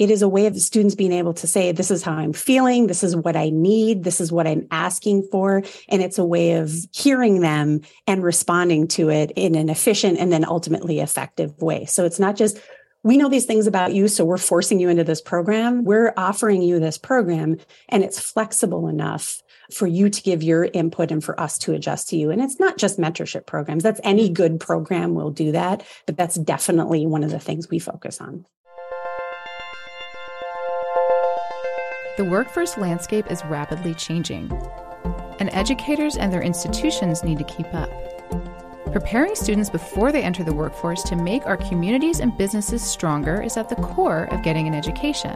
it is a way of the students being able to say, this is how I'm feeling, this is what I need, this is what I'm asking for. And it's a way of hearing them and responding to it in an efficient and then ultimately effective way. So it's not just, we know these things about you, so we're forcing you into this program. We're offering you this program, and it's flexible enough for you to give your input and for us to adjust to you. And it's not just mentorship programs. That's any good program will do that, but that's definitely one of the things we focus on. The workforce landscape is rapidly changing, and educators and their institutions need to keep up. Preparing students before they enter the workforce to make our communities and businesses stronger is at the core of getting an education.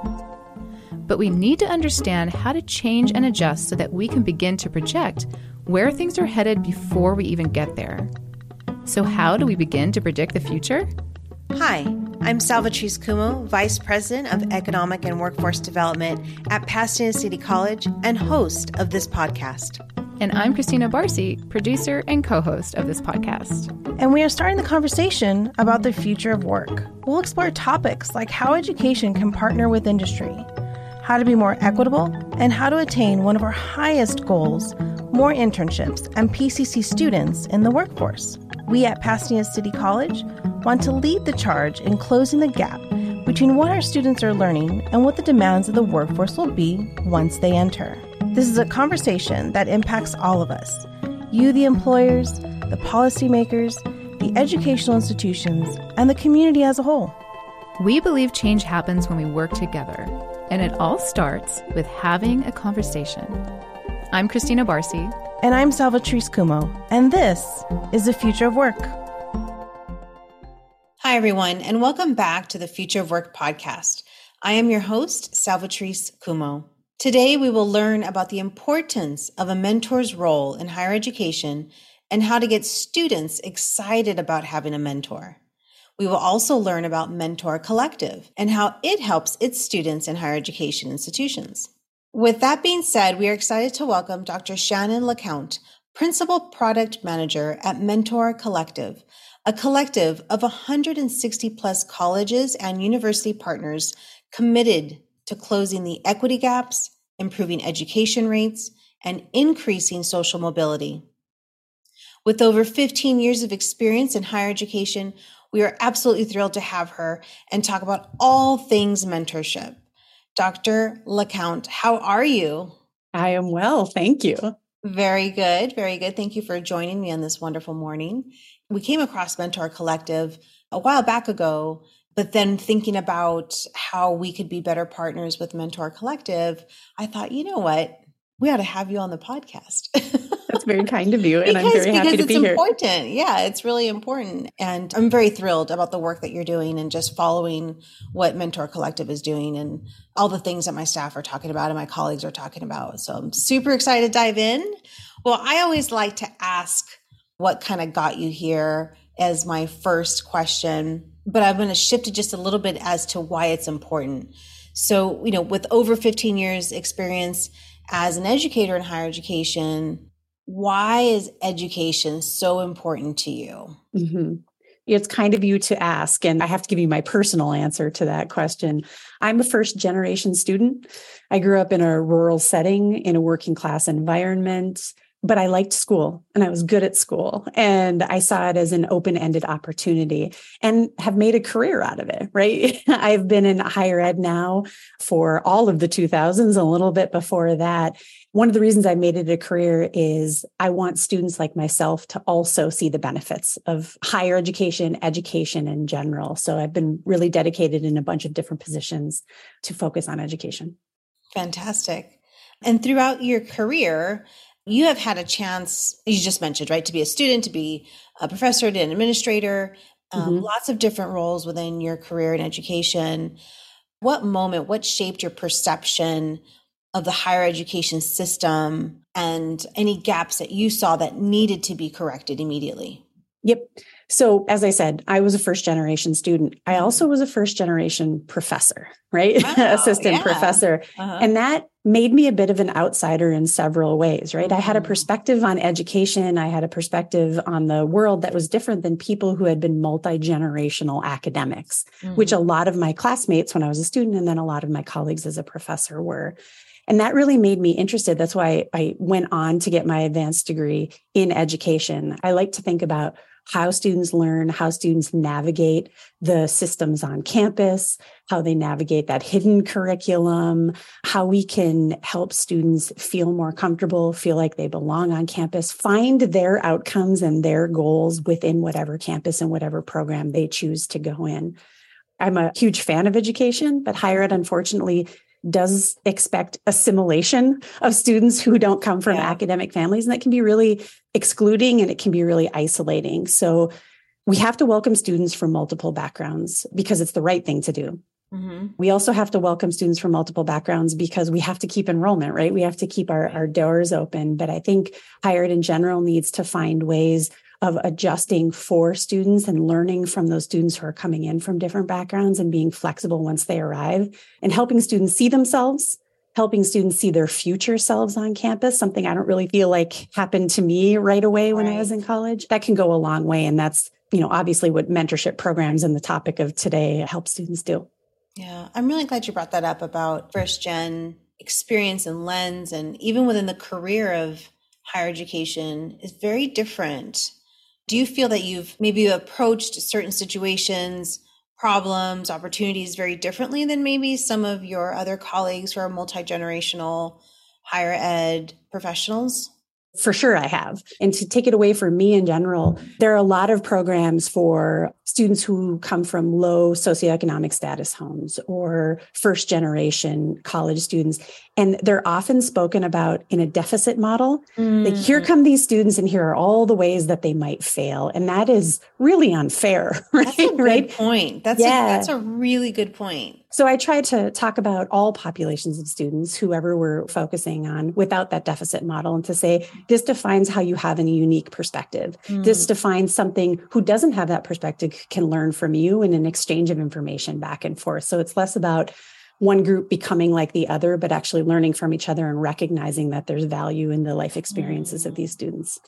But we need to understand how to change and adjust so that we can begin to project where things are headed before we even get there. So how do we begin to predict the future? Hi, I'm Salvatrice Cummo, Vice President of Economic and Workforce Development at Pasadena City College and host of this podcast. And I'm Christina Barsi, producer and co-host of this podcast. And we are starting the conversation about the future of work. We'll explore topics like how education can partner with industry, how to be more equitable, and how to attain one of our highest goals, more internships and PCC students in the workforce. We at Pasadena City College want to lead the charge in closing the gap between what our students are learning and what the demands of the workforce will be once they enter. This is a conversation that impacts all of us, you, the employers, the policymakers, the educational institutions, and the community as a whole. We believe change happens when we work together. And it all starts with having a conversation. I'm Christina Barsi. And I'm Salvatrice Cummo. And this is The Future of Work. Hi, everyone, and welcome back to the Future of Work podcast. I am your host, Salvatrice Cummo. Today, we will learn about the importance of a mentor's role in higher education and how to get students excited about having a mentor. We will also learn about Mentor Collective and how it helps its students in higher education institutions. With that being said, we are excited to welcome Dr. Shannon LaCount, Principal Product Manager at Mentor Collective, a collective of 160 plus colleges and university partners committed to closing the equity gaps, improving education rates, and increasing social mobility. With over 15 years of experience in higher education, we are absolutely thrilled to have her and talk about all things mentorship. Dr. LaCount, how are you? I am well, thank you. Very good, very good. Thank you for joining me on this wonderful morning. We came across Mentor Collective a while back ago, but then thinking about how we could be better partners with Mentor Collective, I thought, you know what? We ought to have you on the podcast. That's very kind of you, and I'm very happy to be here. Because it's important. Yeah, it's really important. And I'm very thrilled about the work that you're doing and just following what Mentor Collective is doing and all the things that my staff are talking about and my colleagues are talking about. So I'm super excited to dive in. Well, I always like to ask what kind of got you here as my first question, but I'm going to shift it just a little bit as to why it's important. So, you know, with over 15 years experience as an educator in higher education, why is education so important to you? Mm-hmm. It's kind of you to ask, and I have to give you my personal answer to that question. I'm a first-generation student. I grew up in a rural setting, in a working-class environment, but I liked school, and I was good at school, and I saw it as an open-ended opportunity and have made a career out of it, right? I've been in higher ed now for all of the 2000s, a little bit before that. One of the reasons I made it a career is I want students like myself to also see the benefits of higher education, education in general. So I've been really dedicated in a bunch of different positions to focus on education. Fantastic. And throughout your career, you have had a chance, you just mentioned, right, to be a student, to be a professor, to be an administrator, lots of different roles within your career in education. What moment, what shaped your perception of the higher education system and any gaps that you saw that needed to be corrected immediately? Yep. So as I said, I was a first-generation student. I also was a first-generation professor, right? Wow, assistant professor. And that made me a bit of an outsider in several ways, right? I had a perspective on education. I had a perspective on the world that was different than people who had been multi-generational academics, which a lot of my classmates when I was a student and then a lot of my colleagues as a professor were. And that really made me interested. That's why I went on to get my advanced degree in education. I like to think about how students learn, how students navigate the systems on campus, how they navigate that hidden curriculum, how we can help students feel more comfortable, feel like they belong on campus, find their outcomes and their goals within whatever campus and whatever program they choose to go in. I'm a huge fan of education, but higher ed, unfortunately, does expect assimilation of students who don't come from academic families. And that can be really excluding and it can be really isolating. So we have to welcome students from multiple backgrounds because it's the right thing to do. Mm-hmm. We also have to welcome students from multiple backgrounds because we have to keep enrollment, right? We have to keep our doors open. But I think higher ed in general needs to find ways of adjusting for students and learning from those students who are coming in from different backgrounds and being flexible once they arrive and helping students see themselves, helping students see their future selves on campus, something I don't really feel like happened to me right away when I was in college. That can go a long way. And that's, you know, obviously what mentorship programs and the topic of today help students do. Yeah. I'm really glad you brought that up about first gen experience and lens. And even within the career of higher education is very different. Do you feel that you've maybe approached certain situations, problems, opportunities very differently than maybe some of your other colleagues who are multi-generational higher ed professionals? For sure I have. And to take it away from me in general, there are a lot of programs for students who come from low socioeconomic status homes or first generation college students. And they're often spoken about in a deficit model. Like, here come these students and here are all the ways that they might fail. And that is really unfair, right? That's a good point. That's a really good point. So I try to talk about all populations of students, whoever we're focusing on, without that deficit model, and to say, this defines how you have a unique perspective. This defines something who doesn't have that perspective can learn from you in an exchange of information back and forth. So it's less about one group becoming like the other, but actually learning from each other and recognizing that there's value in the life experiences of these students.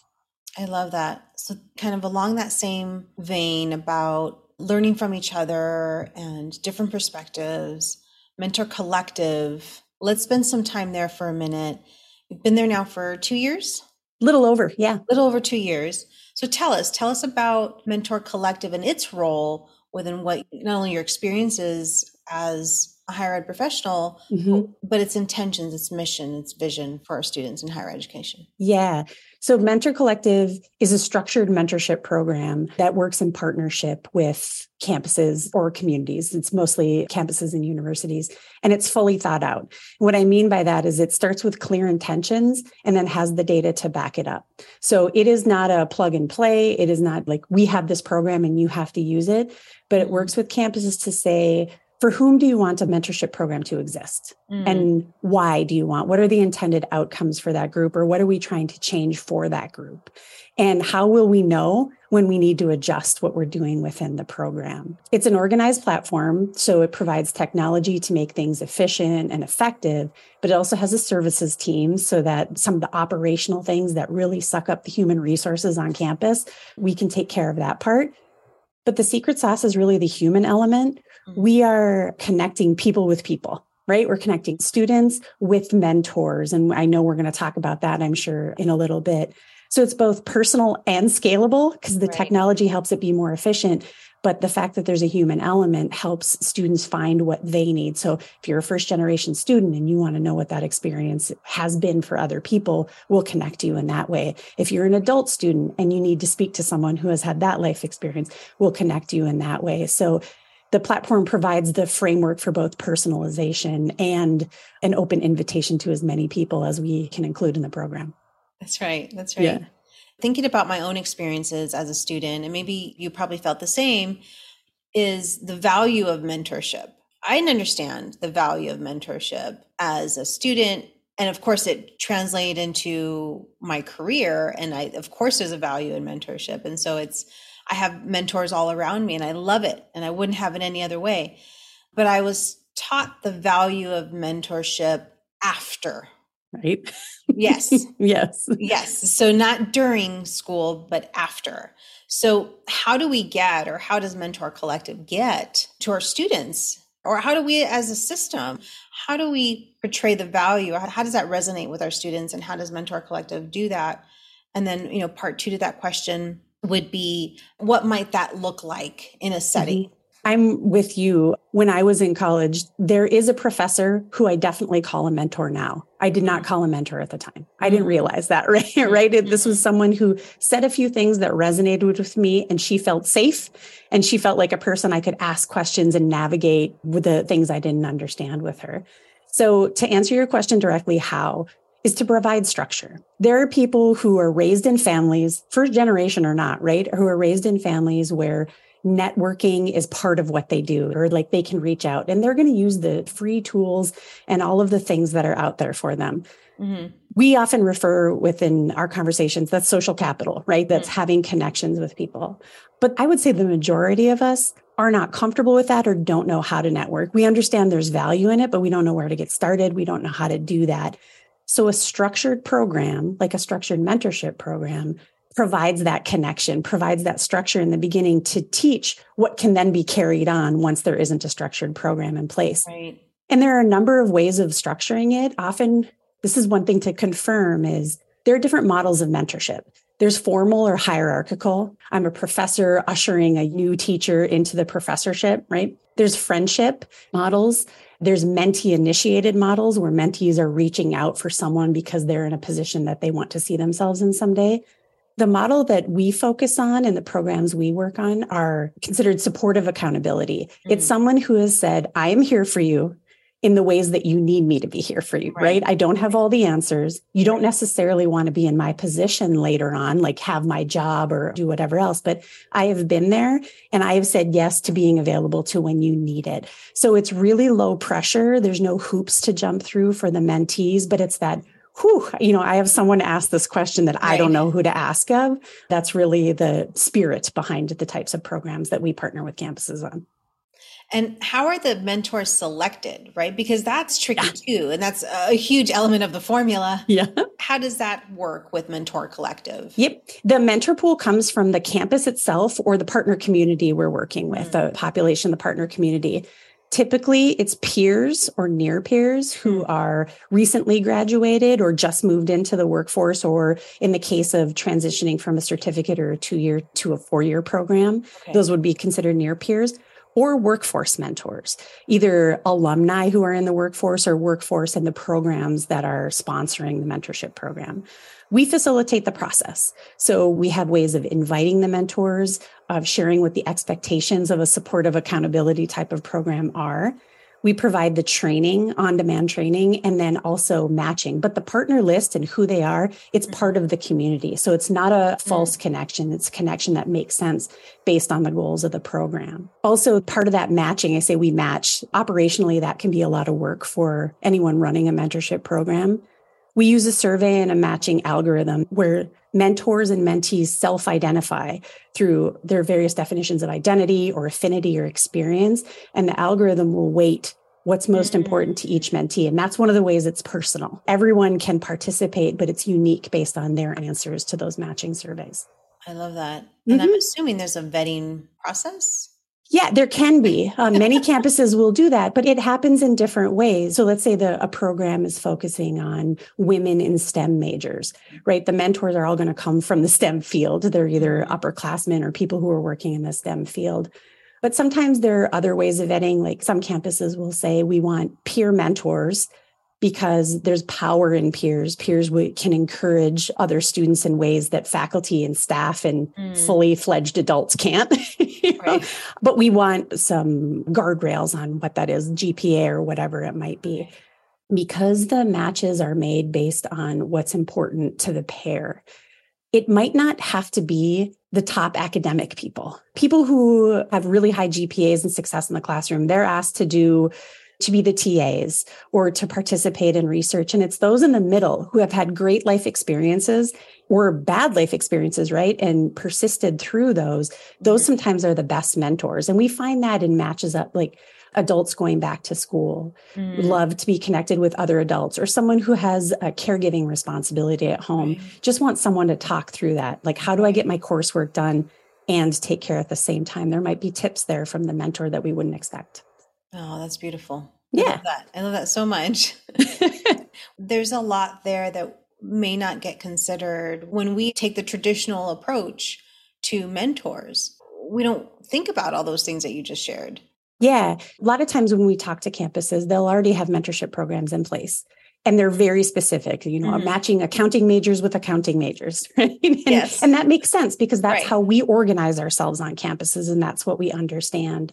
I love that. So kind of along that same vein about learning from each other and different perspectives, Mentor Collective. Let's spend some time there for a minute. You've been there now for 2 years? Little over 2 years. So tell us about Mentor Collective and its role within what, not only your experiences as a higher ed professional, but its intentions, its mission, its vision for our students in higher education. Yeah. So Mentor Collective is a structured mentorship program that works in partnership with campuses or communities. It's mostly campuses and universities, and it's fully thought out. What I mean by that is it starts with clear intentions and then has the data to back it up. So it is not a plug and play. It is not like we have this program and you have to use it, but it works with campuses to say, for whom do you want a mentorship program to exist? And why do you want? What are the intended outcomes for that group? Or what are we trying to change for that group? And how will we know when we need to adjust what we're doing within the program? It's an organized platform, so it provides technology to make things efficient and effective, but it also has a services team so that some of the operational things that really suck up the human resources on campus, we can take care of that part. But the secret sauce is really the human element. We are connecting people with people, right? We're connecting students with mentors. And I know we're going to talk about that, I'm sure, in a little bit. So it's both personal and scalable because the technology helps it be more efficient. But the fact that there's a human element helps students find what they need. So if you're a first generation student and you want to know what that experience has been for other people, we'll connect you in that way. If you're an adult student and you need to speak to someone who has had that life experience, we'll connect you in that way. So the platform provides the framework for both personalization and an open invitation to as many people as we can include in the program. That's right. Yeah. Thinking about my own experiences as a student, and maybe you probably felt the same, is the value of mentorship. I understand the value of mentorship as a student. And of course, it translated into my career. And of course, there's a value in mentorship. And so I have mentors all around me and I love it. And I wouldn't have it any other way. But I was taught the value of mentorship after. Right? Yes. Yes. Yes. So not during school, but after. So how do we get, or how does Mentor Collective get to our students? Or how do we as a system, how do we portray the value? How does that resonate with our students? And how does Mentor Collective do that? And then, you know, part two to that question would be, what might that look like in a setting? Mm-hmm. I'm with you. When I was in college, there is a professor who I definitely call a mentor now. I did not call a mentor at the time. I didn't realize that, right? This was someone who said a few things that resonated with me, and she felt safe, and she felt like a person I could ask questions and navigate with the things I didn't understand with her. So to answer your question directly, how is to provide structure. There are people who are raised in families, first generation or not, right? Who are raised in families where networking is part of what they do, or like they can reach out, and they're going to use the free tools and all of the things that are out there for them. Mm-hmm. We often refer within our conversations, that's social capital, right? That's having connections with people. But I would say the majority of us are not comfortable with that or don't know how to network. We understand there's value in it, but we don't know where to get started. We don't know how to do that. So a structured program, like a structured mentorship program, provides that connection, provides that structure in the beginning to teach what can then be carried on once there isn't a structured program in place. Right. And there are a number of ways of structuring it. Often, this is one thing to confirm, is there are different models of mentorship. There's formal or hierarchical. I'm a professor ushering a new teacher into the professorship, right? There's friendship models. There's mentee-initiated models where mentees are reaching out for someone because they're in a position that they want to see themselves in someday. The model that we focus on and the programs we work on are considered supportive accountability. Mm-hmm. It's someone who has said, I am here for you in the ways that you need me to be here for you, right? I don't have all the answers. You don't necessarily want to be in my position later on, like have my job or do whatever else, but I have been there and I have said yes to being available to when you need it. So it's really low pressure. There's no hoops to jump through for the mentees, but it's that I have someone ask this question that I don't know who to ask of. That's really the spirit behind the types of programs that we partner with campuses on. And how are the mentors selected, right? Because that's tricky too. And that's a huge element of the formula. Yeah. How does that work with Mentor Collective? Yep. The mentor pool comes from the campus itself or the partner community we're working with, the population, the partner community. Typically, it's peers or near peers who are recently graduated or just moved into the workforce, or in the case of transitioning from a certificate or a 2-year to a 4-year program, those would be considered near peers, or workforce mentors, either alumni who are in the workforce or workforce in the programs that are sponsoring the mentorship program. We facilitate the process. So we have ways of inviting the mentors, of sharing what the expectations of a supportive accountability type of program are. We provide the training, on-demand training, and then also matching. But the partner list and who they are, it's part of the community. So it's not a false connection. It's a connection that makes sense based on the goals of the program. Also, part of that matching, I say we match. Operationally, that can be a lot of work for anyone running a mentorship program. We use a survey and a matching algorithm where mentors and mentees self-identify through their various definitions of identity or affinity or experience, and the algorithm will weight what's most important to each mentee. And that's one of the ways it's personal. Everyone can participate, but it's unique based on their answers to those matching surveys. I love that. And I'm assuming there's a vetting process? Yeah, there can be. Many campuses will do that, but it happens in different ways. So let's say a program is focusing on women in STEM majors, right? The mentors are all going to come from the STEM field. They're either upperclassmen or people who are working in the STEM field. But sometimes there are other ways of vetting. Like some campuses will say, we want peer mentors because there's power in peers. Peers can encourage other students in ways that faculty and staff and fully fledged adults can't. But we want some guardrails on what that is, GPA or whatever it might be. Because the matches are made based on what's important to the pair, it might not have to be the top academic people. People who have really high GPAs and success in the classroom, they're asked to be the TAs or to participate in research. And it's those in the middle who have had great life experiences or bad life experiences, right? And persisted through those sometimes are the best mentors. And we find that in matches up. Like adults going back to school, love to be connected with other adults, or someone who has a caregiving responsibility at home, just want someone to talk through that. Like, how do I get my coursework done and take care at the same time? There might be tips there from the mentor that we wouldn't expect. Oh, that's beautiful. Yeah. I love that so much. There's a lot there that may not get considered when we take the traditional approach to mentors. We don't think about all those things that you just shared. Yeah. A lot of times when we talk to campuses, they'll already have mentorship programs in place. And they're very specific, you know, matching accounting majors with accounting majors, right? And, and that makes sense because that's how we organize ourselves on campuses. And that's what we understand.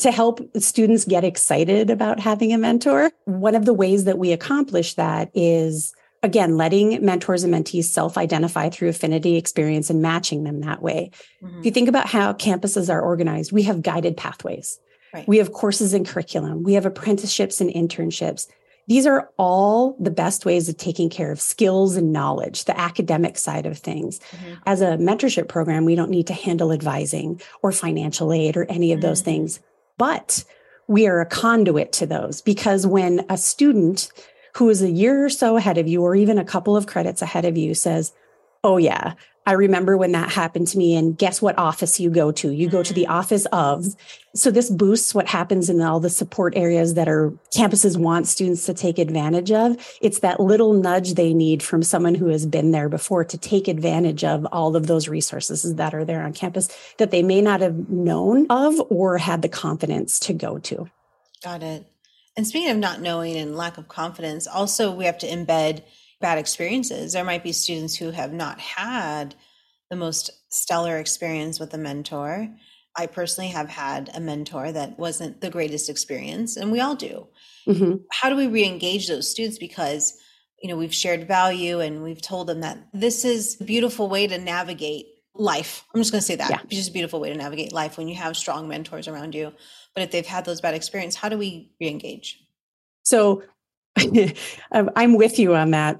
To help students get excited about having a mentor, one of the ways that we accomplish that is, again, letting mentors and mentees self-identify through affinity, experience, and matching them that way. Mm-hmm. If you think about how campuses are organized, we have guided pathways. Right. We have courses and curriculum. We have apprenticeships and internships. These are all the best ways of taking care of skills and knowledge, the academic side of things. Mm-hmm. As a mentorship program, we don't need to handle advising or financial aid or any of those things. But we are a conduit to those, because when a student who is a year or so ahead of you, or even a couple of credits ahead of you, says, oh yeah, I remember when that happened to me, and guess what office you go to? You go to the office of. So this boosts what happens in all the support areas that our campuses want students to take advantage of. It's that little nudge they need from someone who has been there before to take advantage of all of those resources that are there on campus that they may not have known of or had the confidence to go to. Got it. And speaking of not knowing and lack of confidence, also we have to embed bad experiences. There might be students who have not had the most stellar experience with a mentor. I personally have had a mentor that wasn't the greatest experience, and we all do. Mm-hmm. How do we re-engage those students? Because, you know, we've shared value and we've told them that this is a beautiful way to navigate life. I'm just going to say that. Yeah. It's just a beautiful way to navigate life when you have strong mentors around you. But if they've had those bad experiences, how do we re-engage? So I'm with you on that.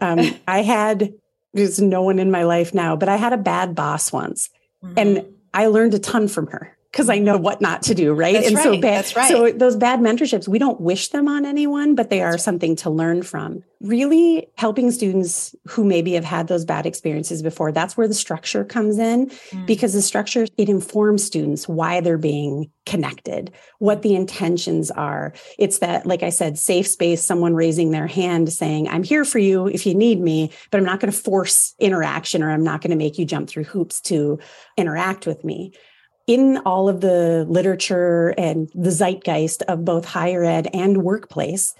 There's no one in my life now, but I had a bad boss once, and I learned a ton from her because I know what not to do. Right. So those bad mentorships, we don't wish them on anyone, but they are something to learn from. Really helping students who maybe have had those bad experiences before. That's where the structure comes in, because the structure, it informs students why they're being connected, what the intentions are. It's that, like I said, safe space, someone raising their hand saying, I'm here for you if you need me, but I'm not going to force interaction, or I'm not going to make you jump through hoops to interact with me. In all of the literature and the zeitgeist of both higher ed and workplace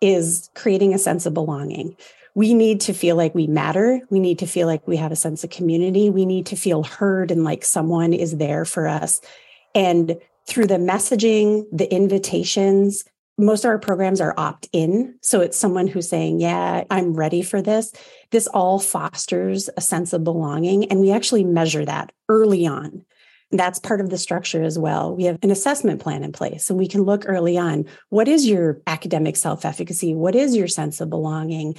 is creating a sense of belonging. We need to feel like we matter. We need to feel like we have a sense of community. We need to feel heard and like someone is there for us. And through the messaging, the invitations, most of our programs are opt-in. So it's someone who's saying, yeah, I'm ready for this. This all fosters a sense of belonging. And we actually measure that early on. That's part of the structure as well. We have an assessment plan in place, and we can look early on. What is your academic self-efficacy? What is your sense of belonging?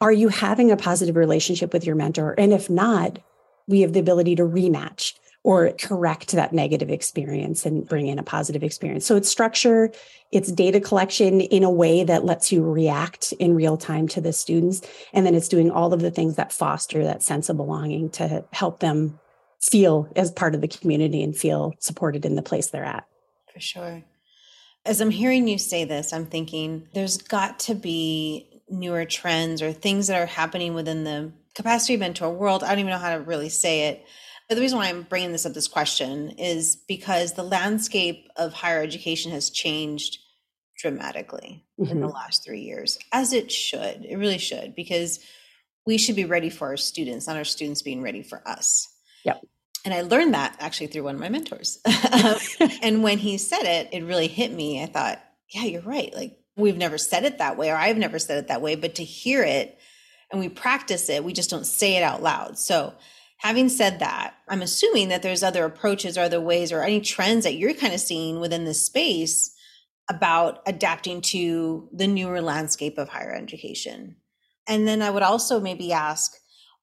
Are you having a positive relationship with your mentor? And if not, we have the ability to rematch or correct that negative experience and bring in a positive experience. So it's structure, it's data collection in a way that lets you react in real time to the students. And then it's doing all of the things that foster that sense of belonging to help them feel as part of the community and feel supported in the place they're at. For sure. As I'm hearing you say this, I'm thinking there's got to be newer trends or things that are happening within the capacity mentor world. I don't even know how to really say it. But the reason why I'm bringing this up, this question, is because the landscape of higher education has changed dramatically in the last 3 years, as it should. It really should, because we should be ready for our students, not our students being ready for us. Yep. And I learned that actually through one of my mentors. And when he said it, it really hit me. I thought, yeah, you're right. Like, we've never said it that way, or I've never said it that way, but to hear it and we practice it, we just don't say it out loud. So having said that, I'm assuming that there's other approaches or other ways or any trends that you're kind of seeing within this space about adapting to the newer landscape of higher education. And then I would also maybe ask,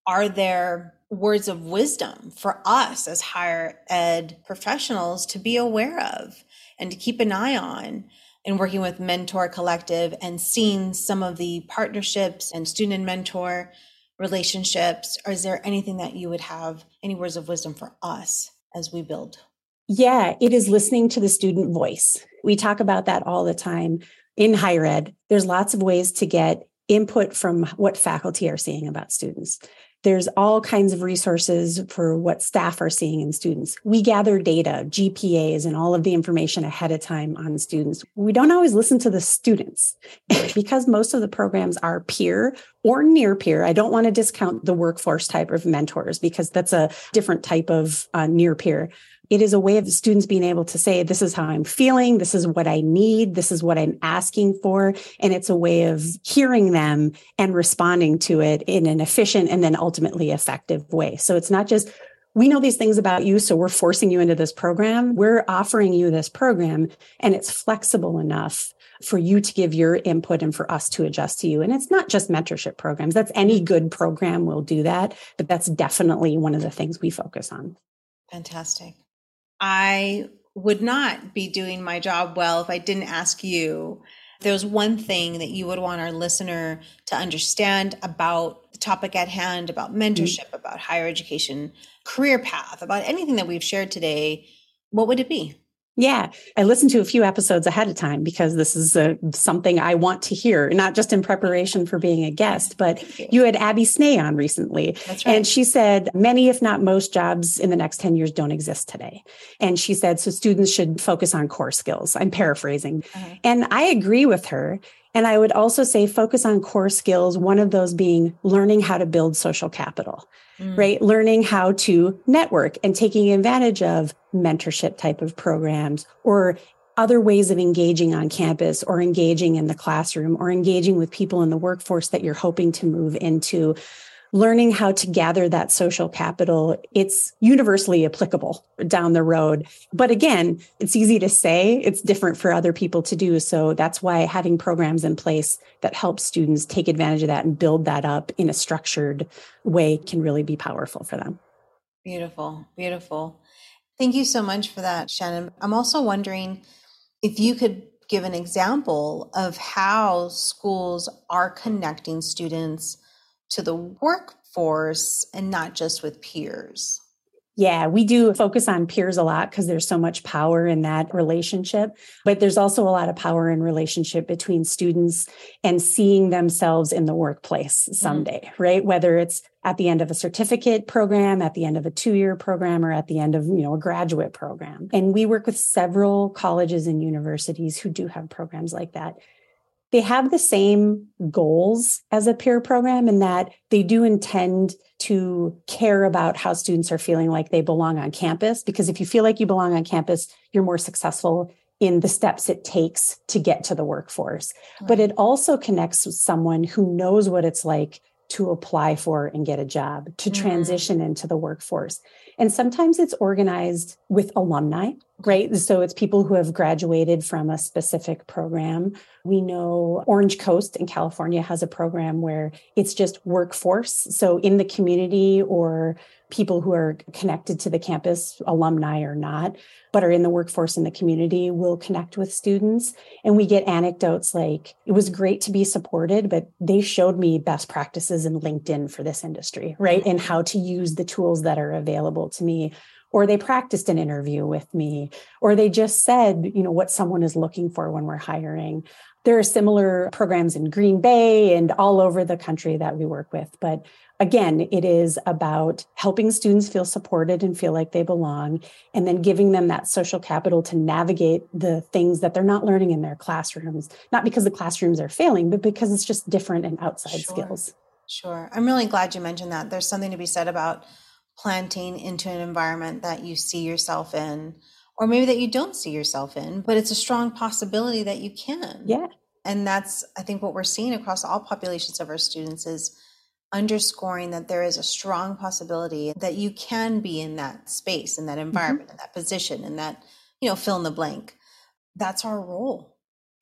are there words of wisdom for us as higher ed professionals to be aware of and to keep an eye on and working with Mentor Collective and seeing some of the partnerships and student and mentor relationships, or is there anything that you would have, any words of wisdom for us as we build? Yeah, it is listening to the student voice. We talk about that all the time in higher ed. There's lots of ways to get input from what faculty are seeing about students. There's all kinds of resources for what staff are seeing in students. We gather data, GPAs, and all of the information ahead of time on students. We don't always listen to the students because most of the programs are peer or near peer. I don't want to discount the workforce type of mentors because that's a different type of near peer. It is a way of students being able to say, this is how I'm feeling, this is what I need, this is what I'm asking for. And it's a way of hearing them and responding to it in an efficient and then ultimately effective way. So it's not just, we know these things about you, so we're forcing you into this program. We're offering you this program, and it's flexible enough for you to give your input and for us to adjust to you. And it's not just mentorship programs. That's any good program will do that, but that's definitely one of the things we focus on. Fantastic. I would not be doing my job well if I didn't ask you. If there was one thing that you would want our listener to understand about the topic at hand, about mentorship, about higher education, career path, about anything that we've shared today, what would it be? Yeah, I listened to a few episodes ahead of time because this is something I want to hear, not just in preparation for being a guest, but you had Abby Snay on recently. That's right. And she said, many, if not most jobs in the next 10 years don't exist today. And she said, so students should focus on core skills. I'm paraphrasing. Uh-huh. And I agree with her. And I would also say focus on core skills, one of those being learning how to build social capital, right? Learning how to network and taking advantage of mentorship type of programs or other ways of engaging on campus or engaging in the classroom or engaging with people in the workforce that you're hoping to move into. Learning how to gather that social capital, it's universally applicable down the road. But again, it's easy to say, it's different for other people to do. So that's why having programs in place that help students take advantage of that and build that up in a structured way can really be powerful for them. Beautiful, beautiful. Thank you so much for that, Shannon. I'm also wondering if you could give an example of how schools are connecting students to the workforce and not just with peers. Yeah, we do focus on peers a lot because there's so much power in that relationship, but there's also a lot of power in relationship between students and seeing themselves in the workplace someday, right? Whether it's at the end of a certificate program, at the end of a two-year program, or at the end of, a graduate program. And we work with several colleges and universities who do have programs like that. They have the same goals as a peer program in that they do intend to care about how students are feeling like they belong on campus, because if you feel like you belong on campus, you're more successful in the steps it takes to get to the workforce. Right. But it also connects with someone who knows what it's like to apply for and get a job, to transition into the workforce. And sometimes it's organized with alumni, right? So it's people who have graduated from a specific program. We know Orange Coast in California has a program where it's just workforce. So in the community or people who are connected to the campus, alumni or not, but are in the workforce in the community will connect with students. And we get anecdotes like, it was great to be supported, but they showed me best practices in LinkedIn for this industry, right? And how to use the tools that are available to me. Or they practiced an interview with me, or they just said, what someone is looking for when we're hiring. There are similar programs in Green Bay and all over the country that we work with. But again, it is about helping students feel supported and feel like they belong, and then giving them that social capital to navigate the things that they're not learning in their classrooms, not because the classrooms are failing, but because it's just different and outside skills. Sure. I'm really glad you mentioned that. There's something to be said about planting into an environment that you see yourself in, or maybe that you don't see yourself in, but it's a strong possibility that you can. Yeah. And that's, I think, what we're seeing across all populations of our students is underscoring that there is a strong possibility that you can be in that space, in that environment, in that position, in that, fill in the blank. That's our role.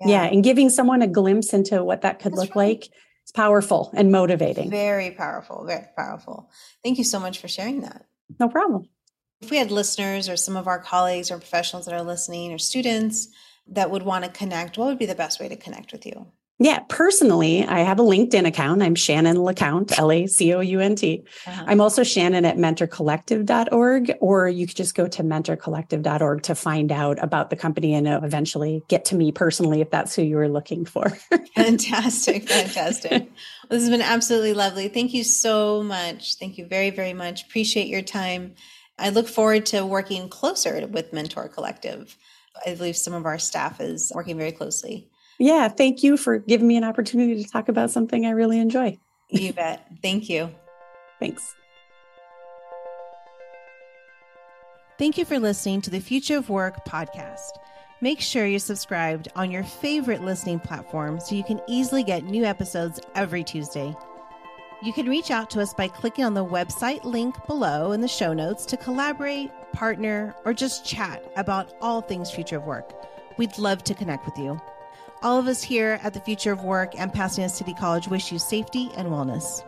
Yeah. And giving someone a glimpse into what that could look like. It's powerful and motivating. Very powerful, very powerful. Thank you so much for sharing that. No problem. If we had listeners or some of our colleagues or professionals that are listening or students that would want to connect, what would be the best way to connect with you? Yeah, personally, I have a LinkedIn account. I'm Shannon LaCount, LaCount. I'm also Shannon at mentorcollective.org, or you could just go to mentorcollective.org to find out about the company and eventually get to me personally if that's who you were looking for. Fantastic. Fantastic. Well, this has been absolutely lovely. Thank you so much. Thank you very, very much. Appreciate your time. I look forward to working closer with Mentor Collective. I believe some of our staff is working very closely. Yeah, thank you for giving me an opportunity to talk about something I really enjoy. You bet. Thank you. Thanks. Thank you for listening to the Future of Work podcast. Make sure you're subscribed on your favorite listening platform so you can easily get new episodes every Tuesday. You can reach out to us by clicking on the website link below in the show notes to collaborate, partner, or just chat about all things Future of Work. We'd love to connect with you. All of us here at the Future of Work and Pasadena City College wish you safety and wellness.